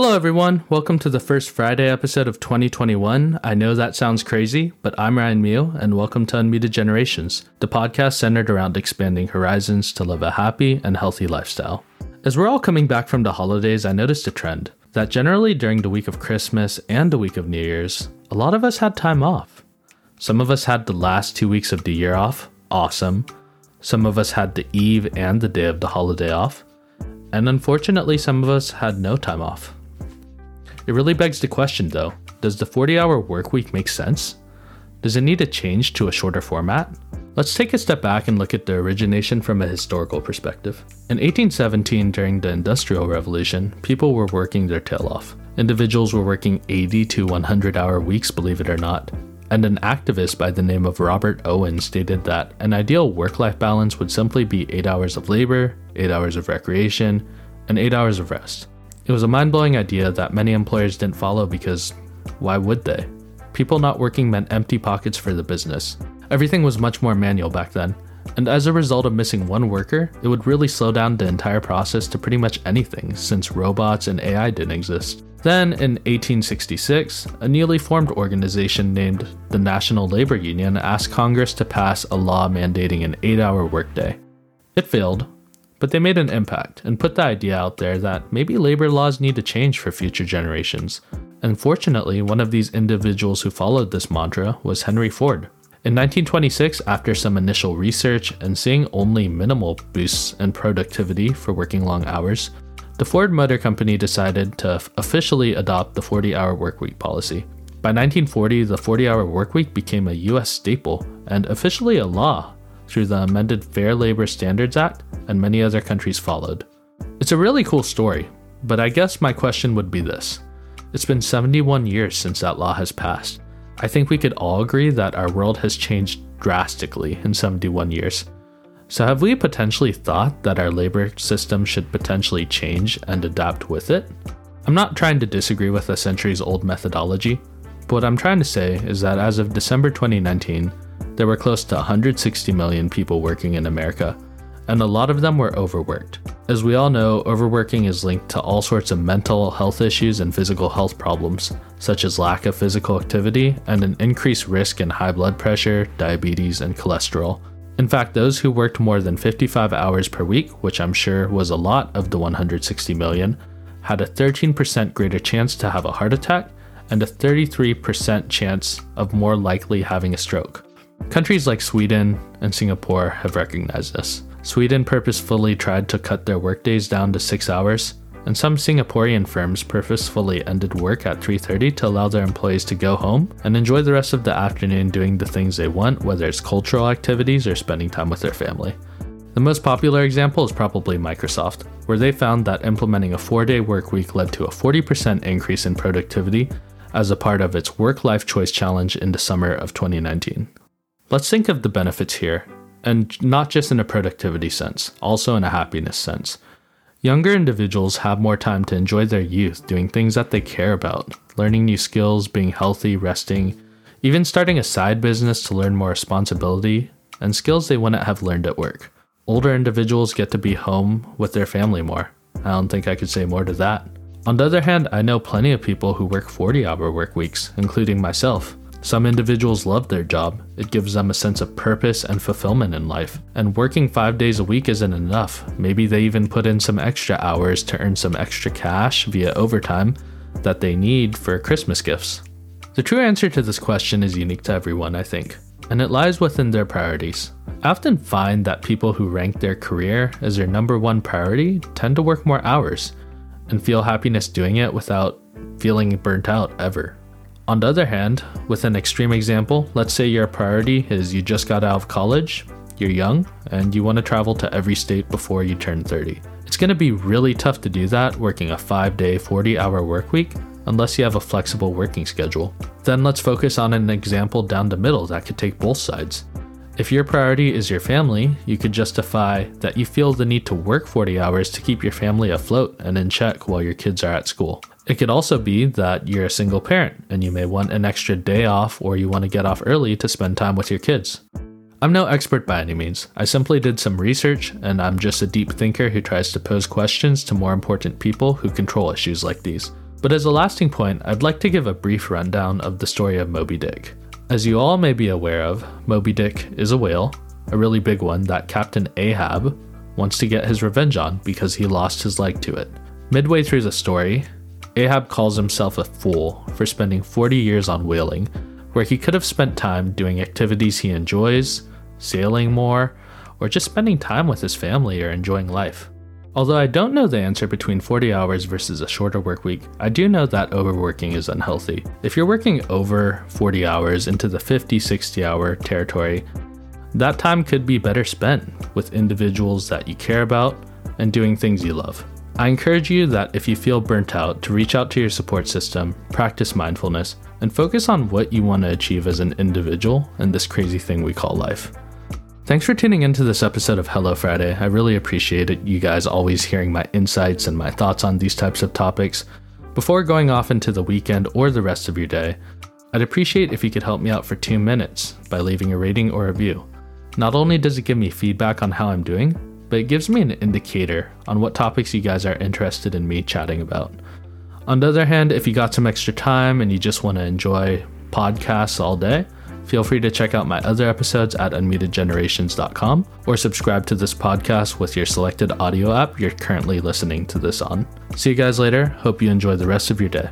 Hello everyone, welcome to the first Friday episode of 2021. I know that sounds crazy, but I'm Ryan Mew, and welcome to Unmuted Generations, the podcast centered around expanding horizons to live a happy and healthy lifestyle. As we're all coming back from the holidays, I noticed a trend, that generally during the week of Christmas and the week of New Year's, a lot of us had time off. Some of us had the last 2 weeks of the year off, awesome. Some of us had the eve and the day of the holiday off. And unfortunately, some of us had no time off. It really begs the question though, does the 40-hour work week make sense? Does it need a change to a shorter format? Let's take a step back and look at the origination from a historical perspective. In 1817, during the Industrial Revolution, people were working their tail off. Individuals were working 80 to 100-hour weeks, believe it or not. And an activist by the name of Robert Owen stated that an ideal work-life balance would simply be 8 hours of labor, 8 hours of recreation, and 8 hours of rest. It was a mind-blowing idea that many employers didn't follow because why would they? People not working meant empty pockets for the business. Everything was much more manual back then, and as a result of missing one worker, it would really slow down the entire process to pretty much anything since robots and AI didn't exist. Then in 1866, a newly formed organization named the National Labor Union asked Congress to pass a law mandating an 8-hour workday. It failed. But they made an impact and put the idea out there that maybe labor laws need to change for future generations. Unfortunately, one of these individuals who followed this mantra was Henry Ford. In 1926, after some initial research and seeing only minimal boosts in productivity for working long hours, the Ford Motor Company decided to officially adopt the 40-hour workweek policy. By 1940, the 40-hour workweek became a US staple and officially a law through the amended Fair Labor Standards Act, and many other countries followed. It's a really cool story, but I guess my question would be this. It's been 71 years since that law has passed. I think we could all agree that our world has changed drastically in 71 years. So have we potentially thought that our labor system should potentially change and adapt with it? I'm not trying to disagree with a centuries-old methodology, but what I'm trying to say is that as of December 2019, there were close to 160 million people working in America, and a lot of them were overworked. As we all know, overworking is linked to all sorts of mental health issues and physical health problems, such as lack of physical activity and an increased risk in high blood pressure, diabetes, and cholesterol. In fact, those who worked more than 55 hours per week, which I'm sure was a lot of the 160 million, had a 13% greater chance to have a heart attack and a 33% chance of more likely having a stroke. Countries like Sweden and Singapore have recognized this. Sweden purposefully tried to cut their workdays down to 6 hours, and some Singaporean firms purposefully ended work at 3:30 to allow their employees to go home and enjoy the rest of the afternoon doing the things they want, whether it's cultural activities or spending time with their family. The most popular example is probably Microsoft, where they found that implementing a 4-day workweek led to a 40% increase in productivity as a part of its Work-Life Choice Challenge in the summer of 2019. Let's think of the benefits here, and not just in a productivity sense, also in a happiness sense. Younger individuals have more time to enjoy their youth, doing things that they care about, learning new skills, being healthy, resting, even starting a side business to learn more responsibility and skills they wouldn't have learned at work. Older individuals get to be home with their family more. I don't think I could say more to that. On the other hand, I know plenty of people who work 40-hour work weeks, including myself. Some individuals love their job. It gives them a sense of purpose and fulfillment in life. And working 5 days a week isn't enough. Maybe they even put in some extra hours to earn some extra cash via overtime that they need for Christmas gifts. The true answer to this question is unique to everyone, I think, and it lies within their priorities. I often find that people who rank their career as their number one priority tend to work more hours and feel happiness doing it without feeling burnt out ever. On the other hand, with an extreme example, let's say your priority is you just got out of college, you're young, and you want to travel to every state before you turn 30. It's going to be really tough to do that working a 5-day, 40-hour work week unless you have a flexible working schedule. Then let's focus on an example down the middle that could take both sides. If your priority is your family, you could justify that you feel the need to work 40 hours to keep your family afloat and in check while your kids are at school. It could also be that you're a single parent and you may want an extra day off, or you want to get off early to spend time with your kids. I'm no expert by any means. I simply did some research, and I'm just a deep thinker who tries to pose questions to more important people who control issues like these. But as a lasting point, I'd like to give a brief rundown of the story of Moby Dick. As you all may be aware of, Moby Dick is a whale, a really big one that Captain Ahab wants to get his revenge on because he lost his leg to it. Midway through the story, Ahab calls himself a fool for spending 40 years on whaling, where he could have spent time doing activities he enjoys, sailing more, or just spending time with his family or enjoying life. Although I don't know the answer between 40 hours versus a shorter work week, I do know that overworking is unhealthy. If you're working over 40 hours into the 50-60 hour territory, that time could be better spent with individuals that you care about and doing things you love. I encourage you that if you feel burnt out, to reach out to your support system, practice mindfulness, and focus on what you want to achieve as an individual in this crazy thing we call life. Thanks for tuning into this episode of Hello Friday. I really appreciate it. You guys always hearing my insights and my thoughts on these types of topics. Before going off into the weekend or the rest of your day, I'd appreciate if you could help me out for 2 minutes by leaving a rating or review. Not only does it give me feedback on how I'm doing, but it gives me an indicator on what topics you guys are interested in me chatting about. On the other hand, if you got some extra time and you just want to enjoy podcasts all day, feel free to check out my other episodes at unmutedgenerations.com or subscribe to this podcast with your selected audio app you're currently listening to this on. See you guys later. Hope you enjoy the rest of your day.